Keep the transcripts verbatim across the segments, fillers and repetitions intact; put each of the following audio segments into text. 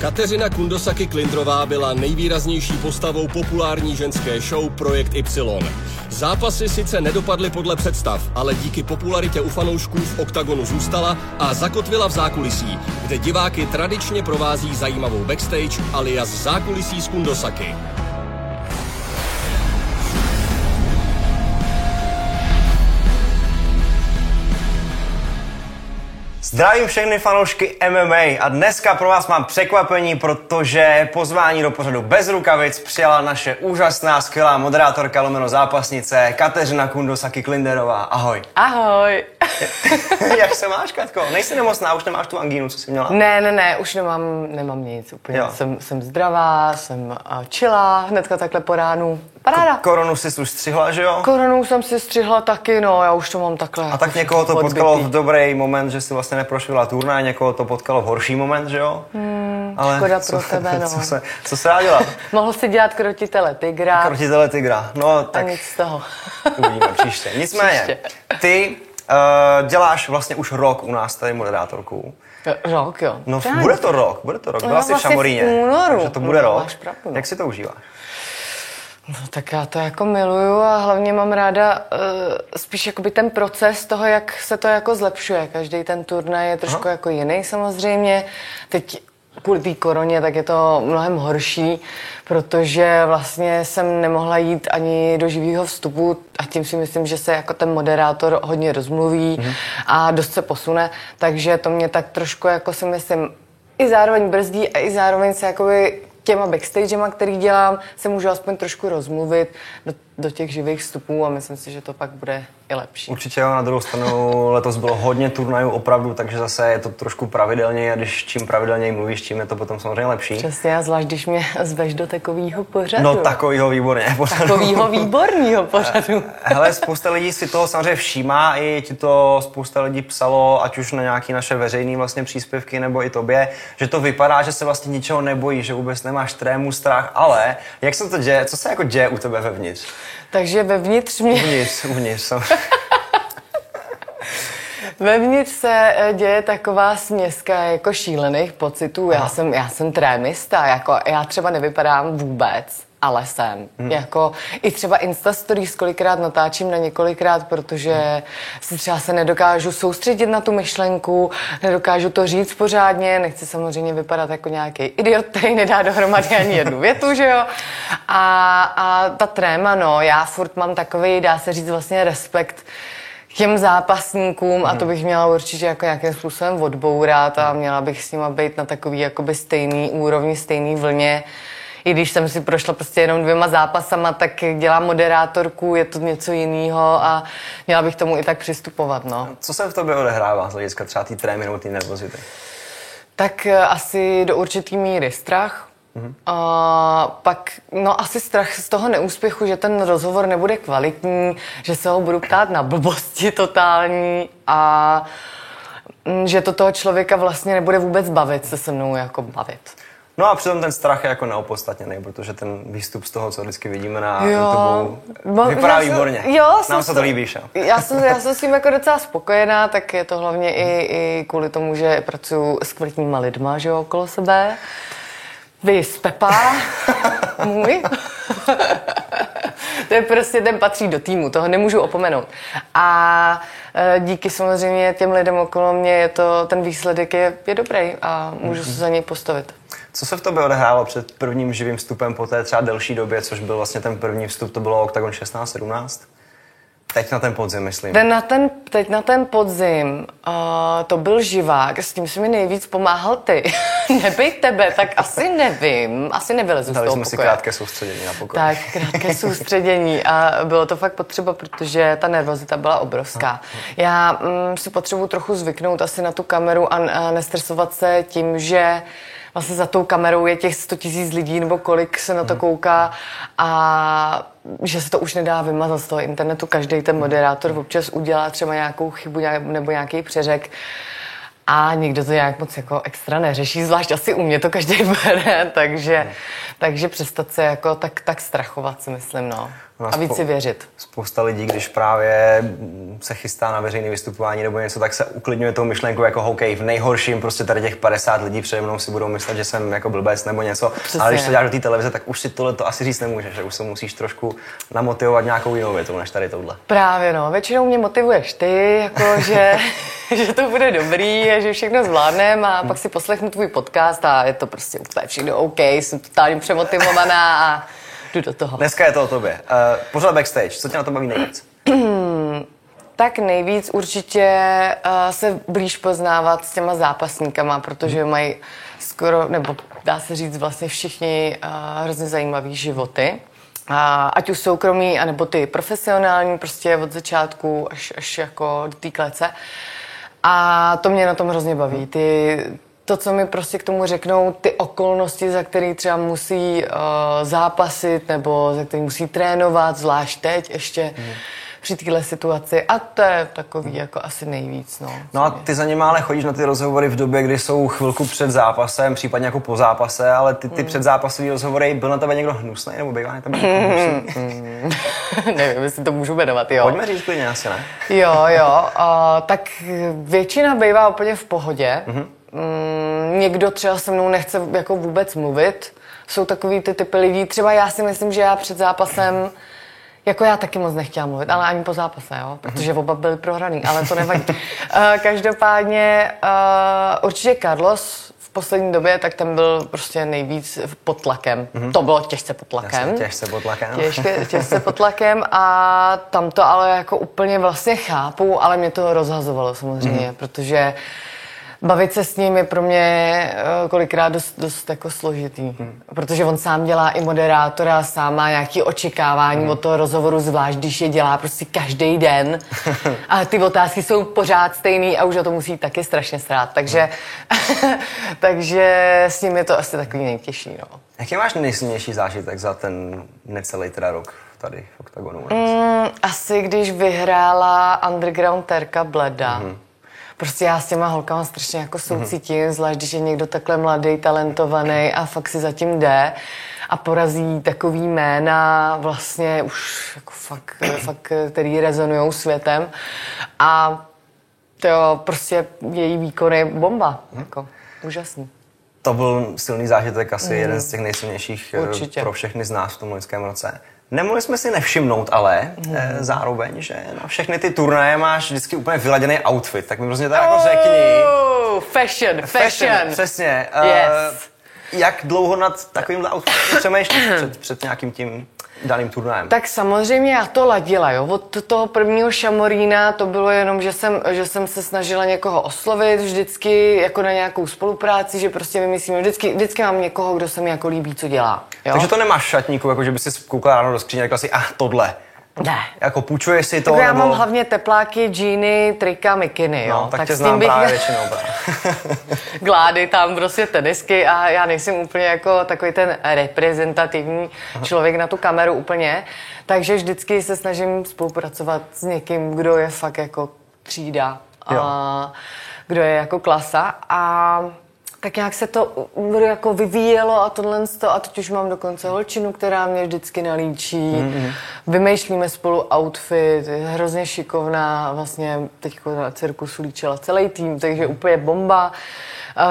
Kateřina Kundosaki-Klinderová byla nejvýraznější postavou populární ženské show Projekt Y. Zápasy sice nedopadly podle představ, ale díky popularitě u fanoušků v OKTAGONu zůstala a zakotvila v zákulisí, kde diváky tradičně provází zajímavou backstage alias zákulisí s Kundosaki. Zdravím všechny fanoušky M M A a dneska pro vás mám překvapení, protože pozvání do pořadu Bez rukavic přijala naše úžasná, skvělá moderátorka lomeno zápasnice Kateřina Kundosaki-Klinderová. Ahoj. Ahoj. Jak se máš, Katko? Nejsi nemocná, už nemáš tu angínu, co jsi měla? Ne, ne, ne, už nemám, nemám nic úplně. Jsem, jsem zdravá, jsem chillá, hnedka takhle po ránu. Paráda. K- koronu jsi už střihla, že jo? Koronu jsem si střihla taky, no, já už to mám takhle. A tak někoho to potkalo v dobrý moment, že jsi vlastně neprošvihla turnaj, někoho to potkalo v horší moment, že jo? Hmm, ale škoda co, pro tebe, no. Co se, co se dá dělat? Mohl si dělat krotitele tygra. Krotitele tygra, no tak. A nic z toho. Uvidíme příště. Nicméně, příště. ty uh, děláš vlastně už rok u nás tady moderátorku. Rok, jo. No, tak. bude to rok, bude to rok. Byla no, jsi vlastně v Šamoríně, takže to bude no, rok. Pravdu, no. Jak si to užíváš? No tak já to jako miluju a hlavně mám ráda uh, spíš jakoby ten proces toho, jak se to jako zlepšuje. Každý ten turnaj je trošku Aha. jako jiný samozřejmě. Teď kvůli té koroně tak je to mnohem horší, protože vlastně jsem nemohla jít ani do živýho vstupu a tím si myslím, že se jako ten moderátor hodně rozmluví mhm. a dost se posune, takže to mě tak trošku jako si myslím i zároveň brzdí a i zároveň se jakoby těma backstagema, který dělám, se můžu aspoň trošku rozmluvit do, do těch živých vstupů a myslím si, že to pak bude i lepší. Určitě jo, na druhou stranu letos bylo hodně turnajů opravdu, takže zase je to trošku pravidelněji a když čím pravidelněji mluvíš, tím je to potom samozřejmě lepší. Přesně, a zvlášť když mě zveš do takovýho pořadu. No takovýho výborně pořadu. Takovýho výbornýho pořadu. Hele, spousta lidí si toho samozřejmě všímá, i ti to spousta lidí psalo, ať už na nějaký naše veřejné vlastně příspěvky nebo i tobě, že to vypadá, že se vlastně ničeho nebojí, že vůbec nemáš trému, strach, ale jak se to děje, co se jako děje u tebe vevnitř? Takže vevnitř mě... Uvnitř, uvnitř. Vevnitř se děje taková směska jako šílených pocitů. Já jsem, já jsem trémista, jako já třeba nevypadám vůbec, ale jsem. Hmm. Jako i třeba Insta Stories kolikrát natáčím na několikrát, protože hmm. si třeba se nedokážu soustředit na tu myšlenku, nedokážu to říct pořádně, nechci samozřejmě vypadat jako nějaký idiot, který nedá dohromady ani jednu větu, že jo? A, a ta tréma, no, já furt mám takový, dá se říct vlastně respekt těm zápasníkům a to bych měla určitě jako nějakým způsobem odbourat a měla bych s nima být na takový jakoby stejný úrovni, stejný vlně. I když jsem si prošla prostě jenom dvěma zápasama, tak dělám moderátorku, je to něco jiného a měla bych tomu i tak přistupovat, no. Co se v tobě odehrává z hlediska třeba tý trémy nebo tý nervozity? Tak asi do určitý míry strach. Uh, pak, no asi strach z toho neúspěchu, že ten rozhovor nebude kvalitní, že se ho budu ptát na blbosti totální a že to toho člověka vlastně nebude vůbec bavit, se se mnou jako bavit. No a přitom ten strach je jako neopodstatněný, protože ten výstup z toho, co vždycky vidíme na YouTube, vypadá výborně. Jo, nám se to líbí. Já jsem, já jsem s tím jako docela spokojená, tak je to hlavně i, i kvůli tomu, že pracuji s kvalitníma lidma, že jo, okolo sebe. Vys Pepa, můj. To je prostě, ten patří do týmu, toho nemůžu opomenout. A díky samozřejmě těm lidem okolo mě je to, ten výsledek je, je dobrý a můžu se za něj postavit. Co se v tobě odehrálo před prvním živým vstupem po té třeba delší době, což byl vlastně ten první vstup, to bylo OKTAGON šestnáct sedmnáct? Teď na ten podzim, myslím. Ten na ten, teď na ten podzim, uh, to byl živák, s tím si mi nejvíc pomáhal ty. Nebej tebe, tak asi nevím, asi nevylezu z toho pokoje. Dali jsme si krátké soustředění na pokoji. Tak, krátké soustředění a bylo to fakt potřeba, protože ta nervozita byla obrovská. Já mm, si potřebuji trochu zvyknout asi na tu kameru a, a nestresovat se tím, že vlastně za tou kamerou je těch sto tisíc lidí nebo kolik se na to kouká a že se to už nedá vymazat z toho internetu. Každý ten moderátor občas udělá třeba nějakou chybu nebo nějaký přeřek a nikdo to nějak moc jako extra neřeší, zvlášť asi u mě to každý bere, takže, takže přestat se jako tak, tak strachovat si myslím, no. A víc si věřit. Spousta lidí, když právě se chystá na veřejné vystupování nebo něco, tak se uklidňuje tou myšlenkou jako OK, v nejhorším prostě tady těch padesát lidí přede mnou si budou myslet, že jsem jako blbec nebo něco. Přesně. Ale když to děláš do té televize, tak už si tohle to asi říct nemůžeš, že už se musíš trošku namotivovat nějakou jinou větou než tady tohle. Právě no, většinou mě motivuješ ty, jako že, že to bude dobrý a že všechno zvládnem a pak si poslechnu tvůj podcast a je to prostě úplně všechno OK, jsem totálně přemotivovaná a jdu do toho. Dneska je to o tobě. Uh, pořád backstage, co tě na to baví nejvíc? Tak nejvíc určitě uh, se blíž poznávat s těma zápasníkama, protože hmm. mají skoro, nebo dá se říct vlastně všichni uh, hrozně zajímavý životy. Uh, ať už soukromí, anebo ty profesionální, prostě od začátku až, až jako do té klece. A to mě na tom hrozně baví. Ty, to, co mi prostě k tomu řeknou, ty okolnosti, za které třeba musí uh, zápasit nebo za které musí trénovat, zvlášť teď ještě mm. při téhle situaci. A to je takový mm. jako asi nejvíc. No, no a ty za něm ale chodíš na ty rozhovory v době, kdy jsou chvilku před zápasem, případně jako po zápase, ale ty, ty mm. předzápasový rozhovory, byl na tebe někdo hnusný nebo bývá na tebe někdo hnusný? Mm. Nevím, jestli to můžu jmenovat, jo. Pojďme říct klidně, asi ne. Jo, jo, uh, tak většina bývá úplně v pohodě. Mm-hmm. Mm, někdo třeba se mnou nechce jako vůbec mluvit. Jsou takový ty typy lidí. Třeba já si myslím, že já před zápasem, jako já taky moc nechtěla mluvit, ale ani po zápase, jo? Protože oba byli prohraný, ale to nevadí. Uh, každopádně uh, určitě Carlos v poslední době, tak ten byl prostě nejvíc pod tlakem. Mm-hmm. To bylo těžce pod tlakem. Těžce pod tlakem. Těžce, těžce pod tlakem a tam to ale jako úplně vlastně chápu, ale mě to rozhazovalo samozřejmě, mm-hmm. protože bavit se s ním je pro mě kolikrát dost, dost jako složitý, hmm. protože on sám dělá i moderátora, sám má nějaké očekávání hmm. od toho rozhovoru, zvlášť když je dělá prostě každý den a ty otázky jsou pořád stejný a už o to musí taky strašně srát, takže, hmm. takže s ním je to asi takový nejtěžší. No. Jaký máš nejsilnější zážitek za ten necelý teda rok tady v Oktagonu? Mm, asi když vyhrála underground terka Bleda. Hmm. Prostě já s těma holkama strašně jako soucítím, mm-hmm. zvlášť když je někdo takhle mladý, talentovaný a fakt si zatím jde a porazí takový jména vlastně už jako fakt, fakt který rezonujou světem a to prostě její výkon je bomba, mm-hmm. jako úžasný. To byl silný zážitek, asi mm-hmm. jeden z těch nejsilnějších určitě pro všechny z nás v tom loňském roce. Nemohli jsme si nevšimnout ale hmm. e, zároveň, že na všechny ty turnaje máš vždycky úplně vyladěný outfit, tak mi prostě tak oh, jako řekni. Fashion, fashion. Fashion, přesně. Yes. E, jak dlouho nad takovýmhle outfitem přemýšlíš před, před nějakým tím daným turnajem? Tak samozřejmě já to ladila, jo. Od toho prvního Šamorína to bylo jenom, že jsem, že jsem se snažila někoho oslovit vždycky jako na nějakou spolupráci, že prostě vymyslím, vždycky, vždycky mám někoho, kdo se mi jako líbí, co dělá. Jo? Takže to nemáš šatníku, jako že by si koukala ráno do skříně a řekla si, ah, tohle. Ne. Jako půjčuješ si to, tak já nebo... mám hlavně tepláky, džíny, trika, mikiny, jo. No, tak, tak tě znám bych... právě většinou. Glády tam, prostě tenisky a já nejsem úplně jako takový ten reprezentativní aha. člověk na tu kameru úplně, takže vždycky se snažím spolupracovat s někým, kdo je fakt jako třída, a kdo je jako klasa a... tak nějak se to jako vyvíjelo a tohle to a teď už mám dokonce holčinu, která mě vždycky nalíčí. Mm-hmm. Vymýšlíme spolu outfit, je hrozně šikovná, vlastně teď na cirkusu líčila celý tým, takže úplně bomba.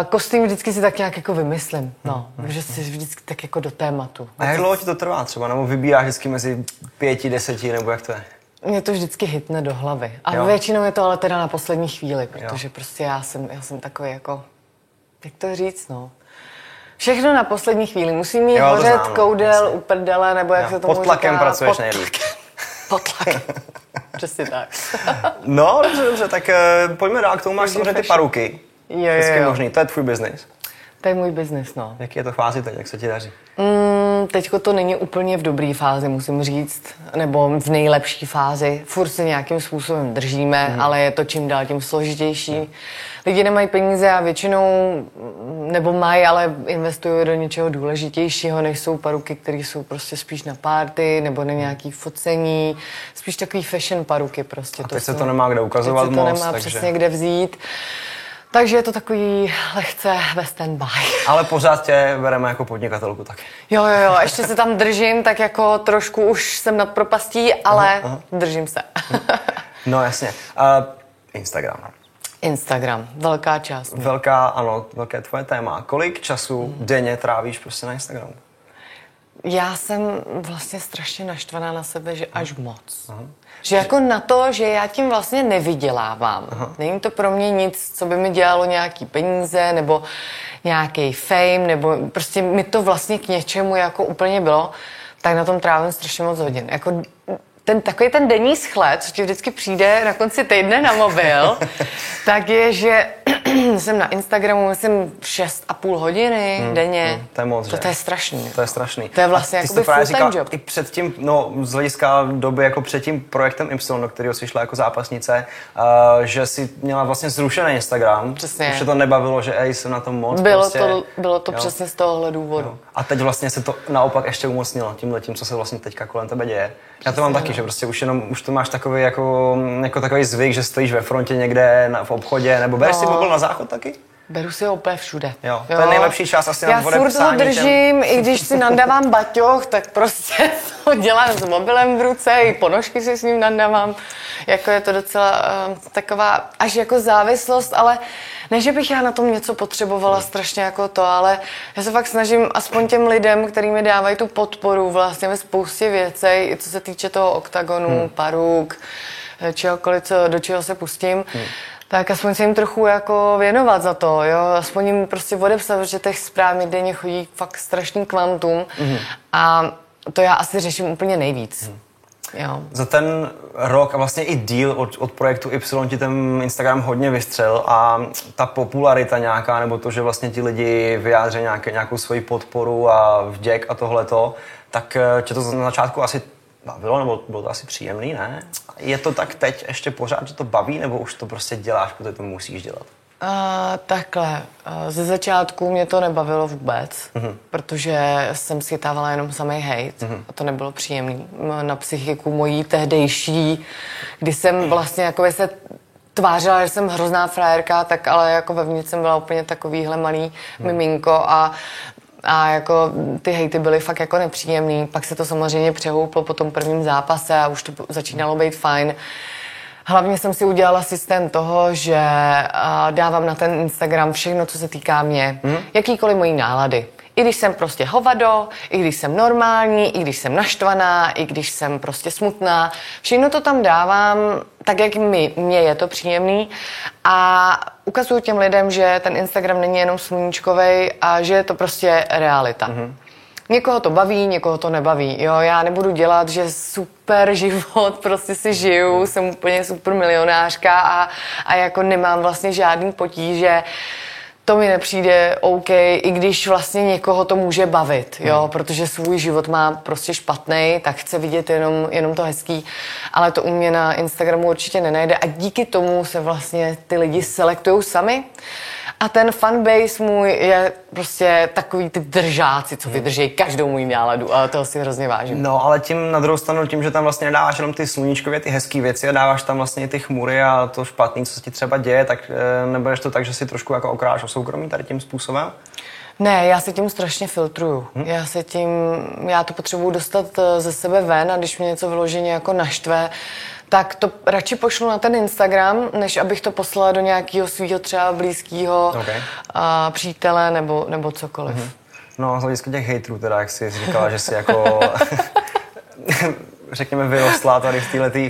Kostým vždycky si tak nějak jako vymyslím, no, mm-hmm. že si vždycky tak jako do tématu. A jak dlouho ti to trvá třeba, nebo vybíráš vždycky mezi pěti, deseti, nebo jak to je? Mě to vždycky hitne do hlavy. A jo. Většinou je to ale teda na poslední chvíli, protože jo. prostě já jsem, já jsem takový jako... Jak to říct, no. Všechno na poslední chvíli. Musí mít hořet koudel, u prdele, nebo jak jo, se tomu říká. Pod tlakem říká, pracuješ nejvíc. Pod tlakem. Přesně tak. No, dobře, dobře, tak uh, pojďme dál. K tomu máš samozřejmě ty paruky. Jo, jo, jo. Možný. To je tvůj biznis. To je můj biznis, no. Jaký je to fázi teď? Jak se ti daří? Mm, teďko to není úplně v dobré fázi, musím říct. Nebo v nejlepší fázi. Furt se nějakým způsobem držíme, mm. ale je to čím dál tím složitější. Mm. Lidi nemají peníze a většinou, nebo mají, ale investují do něčeho důležitějšího, než jsou paruky, které jsou prostě spíš na party, nebo na nějaký focení. Spíš takový fashion paruky prostě. A teď to se jsou, to nemá kde ukazovat moc, takže... Teď se to nemá přesně kde vzít. Takže je to takový lehce ve standby. Ale pořád tě bereme jako podnikatelku tak. Jo, jo, jo, ještě se tam držím, tak jako trošku už jsem nad propastí, ale aha, aha. držím se. No jasně. Uh, Instagram. Instagram, velká část. Ne? Velká, ano, velké tvoje téma. Kolik času hmm. denně trávíš prostě na Instagramu? Já jsem vlastně strašně naštvaná na sebe, že až moc. Aha. Že jako na to, že já tím vlastně nevydělávám. Aha. Není to pro mě nic, co by mi dělalo nějaký peníze, nebo nějaký fame, nebo prostě mi to vlastně k něčemu jako úplně bylo, tak na tom trávím strašně moc hodin. Jako ten, takový ten denní schled, co ti vždycky přijde na konci týdne na mobil, tak je, že jsem na Instagramu, myslím, šest a půl hodiny hmm, denně. Hmm, to je moc, to, to je strašný. To je strašný. To je vlastně jakoby full-time job. I před tím, no, z hlediska doby, jako před tím projektem Y, do kterého jsi šla jako zápasnice, uh, že jsi měla vlastně zrušený Instagram. Přesně. Už se to nebavilo, že ej, jsem na tom moc. Bylo prostě, to, bylo to přesně z tohohle důvodu. Jo. A teď vlastně se to naopak ještě umocnilo tímhletím, co se vlastně teďka kolem tebe děje. Já to mám taky, že prostě už jenom už to máš takový jako, jako takový zvyk, že stojíš ve frontě někde na, v obchodě, nebo bereš no. si mobil na záchod taky? Beru si ho úplně všude. Jo, jo. To je nejlepší čas asi na vodepsání. Já furt ho držím, těm... i když si nandávám baťoch, tak prostě to dělám s mobilem v ruce, i ponožky si s ním nandávám. Jako je to docela uh, taková až jako závislost, ale ne, že bych já na tom něco potřebovala strašně jako to, ale já se fakt snažím aspoň těm lidem, který mi dávají tu podporu vlastně ve spoustě věcí, co se týče toho oktagonu, hmm. paruk, čehokoliv, co, do čeho se pustím, hmm. tak aspoň se jim trochu jako věnovat za to, jo, aspoň jim prostě odepsat, že těch zpráv denně chodí fakt strašný kvantum mm. a to já asi řeším úplně nejvíc. Mm. Jo. Za ten rok a vlastně i díl od, od projektu Y ti ten Instagram hodně vystřel a ta popularita nějaká, nebo to, že vlastně ti lidi vyjádří nějaké, nějakou svoji podporu a vděk a tohleto, tak tě to na začátku asi bavilo, nebo bylo to asi příjemný, ne? Je to tak teď ještě pořád, že to baví, nebo už to prostě děláš, protože to musíš dělat? Uh, takhle, uh, ze začátku mě to nebavilo vůbec, mm-hmm. protože jsem schytávala jenom samej hejt mm-hmm. a to nebylo příjemný na psychiku mojí tehdejší, kdy jsem vlastně jakoby se tvářila, že jsem hrozná frajerka, tak ale jako vevnitř jsem byla úplně takovýhle malý mm-hmm. miminko a A jako ty hejty byly fakt jako nepříjemný. Pak se to samozřejmě přehouplo po tom prvním zápase a už to začínalo být fajn. Hlavně jsem si udělala systém toho, že dávám na ten Instagram všechno, co se týká mě. Hmm? Jakýkoliv mojí nálady. I když jsem prostě hovado, i když jsem normální, i když jsem naštvaná, i když jsem prostě smutná. Všechno to tam dávám tak, jak mi, mně je to příjemný. A ukazuju těm lidem, že ten Instagram není jenom sluníčkovej a že je to prostě realita. Mm-hmm. Někoho to baví, někoho to nebaví. Jo, já nebudu dělat, že super život, prostě si žiju, jsem úplně super milionářka a, a jako nemám vlastně žádný potíže. To mi nepřijde OK, i když vlastně někoho to může bavit, jo, protože svůj život má prostě špatnej, tak chce vidět jenom, jenom to hezký, ale to u mě na Instagramu určitě nenajde a díky tomu se vlastně ty lidi selektujou sami a ten fanbase můj je prostě takový ty držáci, co vydrží každou můj náladu a toho si hrozně vážím. No, ale tím na druhou stranu, tím, že tam vlastně nedáváš jenom ty sluníčkově, ty hezký věci a dáváš tam vlastně ty chmury a to špatný, co se ti třeba děje, tak nebereš to tak, že si trošku jako okráš soukromí tady tím způsobem? Ne, já se tím strašně filtruju. Hm? Já se tím, já to potřebuju dostat ze sebe ven a když mě něco vyloženě jako naštve, tak to radši pošlu na ten Instagram, než abych to poslala do nějakého svého třeba blízkého okay. a, přítele nebo, nebo cokoliv. Hm. No, z hlediska těch hejtrů teda, jak jsi říkala, že jsi jako... řekněme, vyrostla tady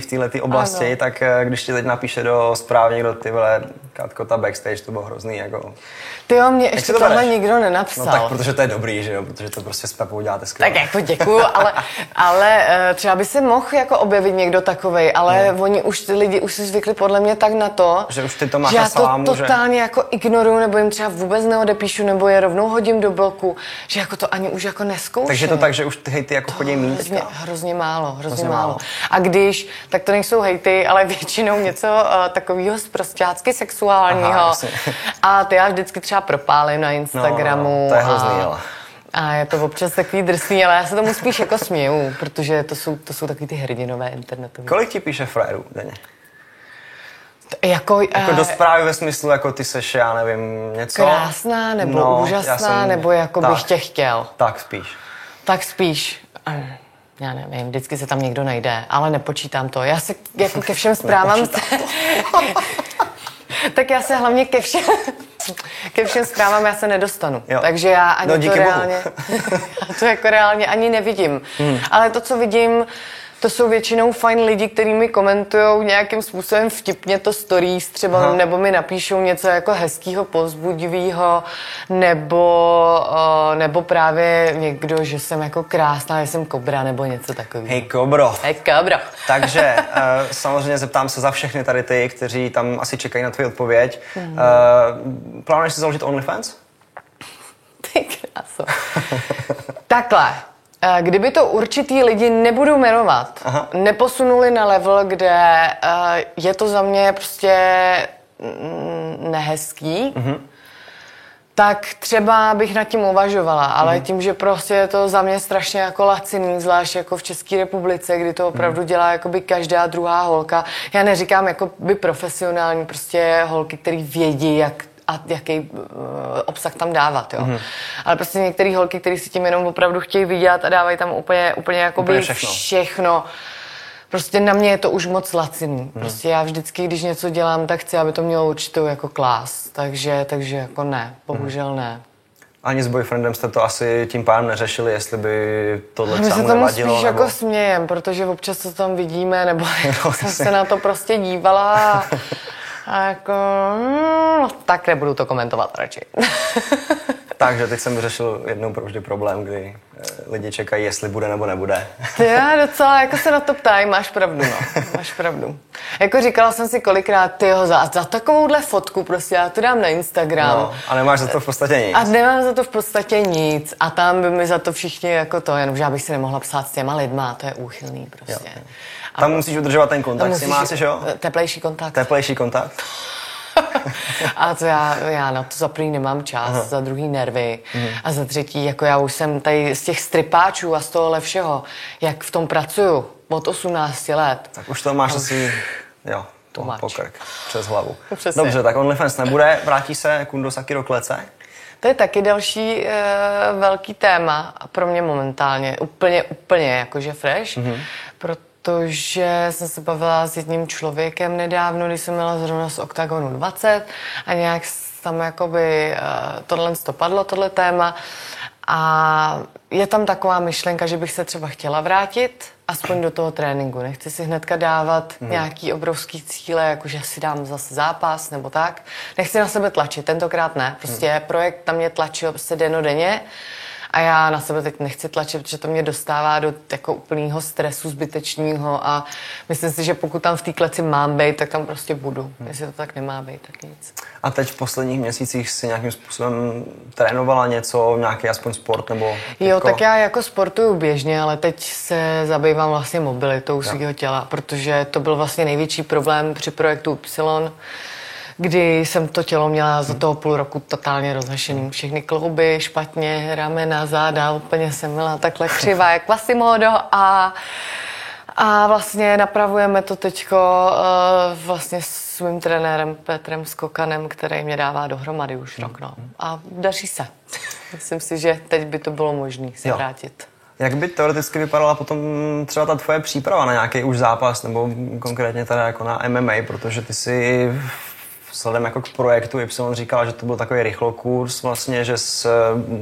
v této oblasti, ano. Tak když ti teď napíše do zprávy někdo, ty vole, Katko, ta backstage, to bylo hrozný, jako... Ty jo, mě jak ještě tohle nikdo nenapsal. No tak, protože to je dobrý, že jo, protože to prostě s Pepou děláte skvěle. Tak jako děkuju, ale, ale třeba by se mohl jako objevit někdo takovej, ale no. Oni už, ty lidi už si zvykli podle mě tak na to, že už ty to máš že já to salámu, totálně že... jako ignoruju, nebo jim třeba vůbec neodepíšu, nebo je rovnou hodím do bloku, že jako to ani už jako nezkouším. Takže to tak, že už ty hejty jako chodí mít. Hrozně, hrozně málo. Hrozně málo. A když, tak to nejsou hejty, ale většinou něco uh, takového zprostácky sexuálního. Aha, a to já vždycky třeba propálím na Instagramu. No, to je hrozný, ale... A je to občas takový drsný, ale já se tomu spíš jako směju, protože to jsou, to jsou takový ty hrdinové internetové. Kolik ti píše frajerů denně? Jako, jako dost právě ve smyslu, jako ty seš, já nevím, něco. Krásná nebo no, úžasná, jsem, nebo jako tak, bych tě chtěl. Tak spíš. Tak spíš. Já nevím, vždycky se tam někdo najde, ale nepočítám to. Já se jako ke všem zprávám... se, tak já se hlavně ke všem, ke všem zprávám já se nedostanu. Jo. Takže já ani no, to reálně... to jako reálně ani nevidím. Hmm. Ale to, co vidím... To jsou většinou fajn lidi, kteří mi komentují nějakým způsobem vtipně to stories třeba, aha, nebo mi napíšou něco jako hezkýho, povzbudivýho, nebo, uh, nebo právě někdo, že jsem jako krásná, že jsem kobra, nebo něco takového. Hej, kobro. Hej, kobro. Takže uh, samozřejmě zeptám se za všechny tady ty, kteří tam asi čekají na tvoji odpověď. Mm. Uh, plánuješ si založit OnlyFans? Ty kráso. Takhle. Kdyby to určitý lidi, nebudu jmenovat, aha, neposunuli na level, kde je to za mě prostě nehezký, mm-hmm, tak třeba bych nad tím uvažovala, ale mm-hmm, tím, že prostě je to za mě strašně jako laciný, zvlášť jako v České republice, kdy to opravdu mm-hmm dělá jakoby každá druhá holka. Já neříkám jakoby profesionální, prostě holky, který vědí, jak a jaký uh, obsah tam dávat, jo. Mm. Ale prostě některé holky, které si tím jenom opravdu chtějí vydělat a dávají tam úplně, úplně jakoby úplně všechno. všechno. Prostě na mě je to už moc laciný. Mm. Prostě já vždycky, když něco dělám, tak chci, aby to mělo určitou jako klás. Takže, takže jako ne, bohužel mm. ne. Ani s boyfriendem jste to asi tím pádem neřešili, jestli by tohle sám nevadilo? My se tomu spíš nebo... jako smějem, protože občas to tam vidíme, nebo no, jsem se na to prostě dívala a... A jako... No, tak nebudu to komentovat radši. Takže teď jsem řešil jednou provždy problém, kdy lidi čekají, jestli bude nebo nebude. Já docela jako se na to ptají, máš pravdu, no. Máš pravdu. Jako říkala jsem si kolikrát, tyjo, za, za takovouhle fotku prostě, já to dám na Instagram. No, a nemáš za to v podstatě nic. A nemám za to v podstatě nic. A tam by mi za to všichni jako to, jenomže já bych si nemohla psát s těma lidma, to je úchylný prostě. Jo. Tam musíš udržovat ten kontakt, musíš, si máš, jo? Teplejší kontakt. Teplejší kontakt. A to já, já na to za první nemám čas, aha, za druhý nervy, mhm, a za třetí, jako já už jsem tady z těch stripáčů a z tohohle všeho, jak v tom pracuju od osmnácti let. Tak už to máš už... asi, jo, to pokrk přes hlavu. Přesně. Dobře, tak OnlyFans nebude, vrátí se Kundosaki do klece? To je taky další e, velký téma pro mě momentálně, úplně, úplně jakože fresh, mhm, proto protože jsem se bavila s jedním člověkem nedávno, když jsem měla zrovna z OKTAGONu dvacet a nějak tam jakoby tohle padlo, tohle téma. A je tam taková myšlenka, že bych se třeba chtěla vrátit, aspoň do toho tréninku. Nechci si hnedka dávat hmm. nějaký obrovský cíle, jakože si dám zase zápas nebo tak. Nechci na sebe tlačit, tentokrát ne. Prostě hmm. projekt na mě tlačil prostě dennodenně. A já na sebe teď nechci tlačit, protože to mě dostává do jako úplného stresu zbytečného a myslím si, že pokud tam v té kleci mám být, tak tam prostě budu. Hmm. Jestli to tak nemá být, tak nic. A teď v posledních měsících si nějakým způsobem trénovala něco, nějaký aspoň sport nebo... Jo, jako... tak já jako sportuju běžně, ale teď se zabývám vlastně mobilitou ja. svého těla, protože to byl vlastně největší problém při projektu Y, kdy jsem to tělo měla za toho půl roku totálně rozhašený. Všechny klouby, špatně, ramena, záda, úplně jsem byla takhle křivá jak Quasimodo a, a vlastně napravujeme to teďko uh, vlastně s svým trenérem Petrem Skokanem, který mě dává dohromady už rok. No. A daří se. Myslím si, že teď by to bylo možné se jo. vrátit. Jak by teoreticky vypadala potom třeba ta tvoje příprava na nějaký už zápas, nebo konkrétně teda jako na M M A, protože ty si... Vzhledem jako k projektu Y říkala, že to byl takový rychlokurs vlastně, že s,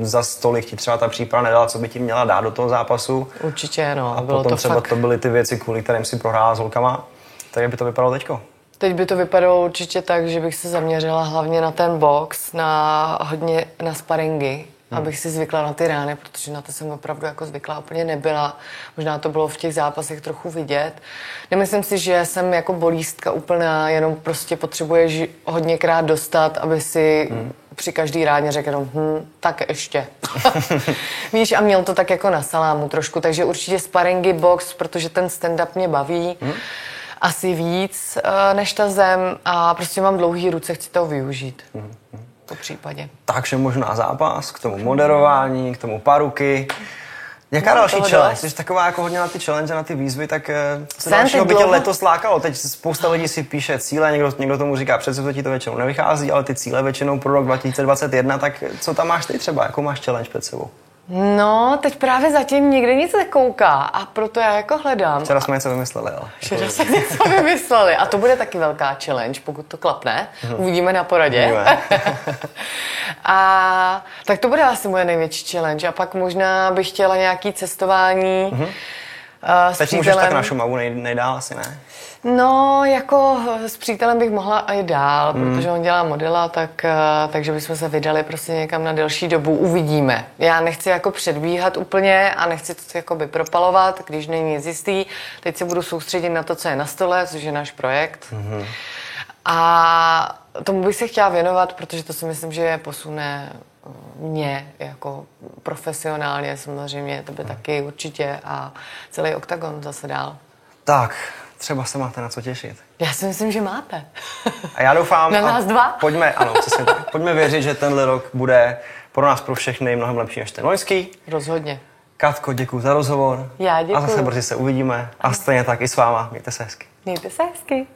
za stolik ti třeba ta příprava nedala, co by ti měla dát do toho zápasu. Určitě, no. A bylo potom to třeba fakt... to byly ty věci, kvůli kterým si prohrála s holkama. Tak jak by to vypadalo teďko? Teď by to vypadalo určitě tak, že bych se zaměřila hlavně na ten box, na hodně na sparingy, hmm. abych si zvykla na ty rány, protože na to jsem opravdu jako zvyklá úplně nebyla. Možná to bylo v těch zápasech trochu vidět. Nemyslím si, že jsem jako bolístka úplná, jenom prostě potřebuješ hodněkrát dostat, aby si hmm. při každý ráně řekl jenom hm, tak ještě. Víš, a měl to tak jako na salámu trošku, takže určitě sparingy, box, protože ten stand-up mě baví. Hmm. Asi víc než ta zem a prostě mám dlouhý ruce, chci toho využít. Hmm. Po případě. Takže možná zápas k tomu moderování, k tomu paruky. Jaká další challenge? Jsi taková jako hodně na ty challenge, na ty výzvy, tak co dalšího by tě letos lákalo? Teď spousta lidí si píše cíle, někdo, někdo tomu říká, přece to ti to většinou nevychází, ale ty cíle většinou pro rok dva tisíce dvacet jedna, tak co tam máš ty třeba? Jakou máš challenge před sebou? No, teď právě zatím nikde nic nekouká a proto já jako hledám. Včera jsme něco vymysleli, ale. Včera jsme něco vymysleli a to bude taky velká challenge, pokud to klapne. Uvidíme na poradě. A tak to bude asi moje největší challenge a pak možná bych chtěla nějaký cestování. Mm-hmm. Uh, s teď přítelem. Můžeš tak na Šumavu, nej, nejdál asi, ne? No, jako s přítelem bych mohla i dál, mm. protože on dělá modela, tak, takže bychom se vydali prostě někam na delší dobu. Uvidíme. Já nechci jako předbíhat úplně a nechci to jakoby propalovat, když není nic jistý. Teď se budu soustředit na to, co je na stole, což je náš projekt. Mm. A tomu bych se chtěla věnovat, protože to si myslím, že posune mě jako profesionálně samozřejmě, tebe hmm. taky určitě a celý OKTAGON zase dál. Tak, třeba se máte na co těšit. Já si myslím, že máte. A já doufám... Na nás dva? Pojďme, ano, přesně tak. Pojďme věřit, že tenhle rok bude pro nás pro všechny mnohem lepší než ten loňský. Rozhodně. Katko, děkuji za rozhovor. Já děkuji. A zase brzy se uvidíme. A stejně tak i s váma. Mějte se hezky. Mějte se hezky.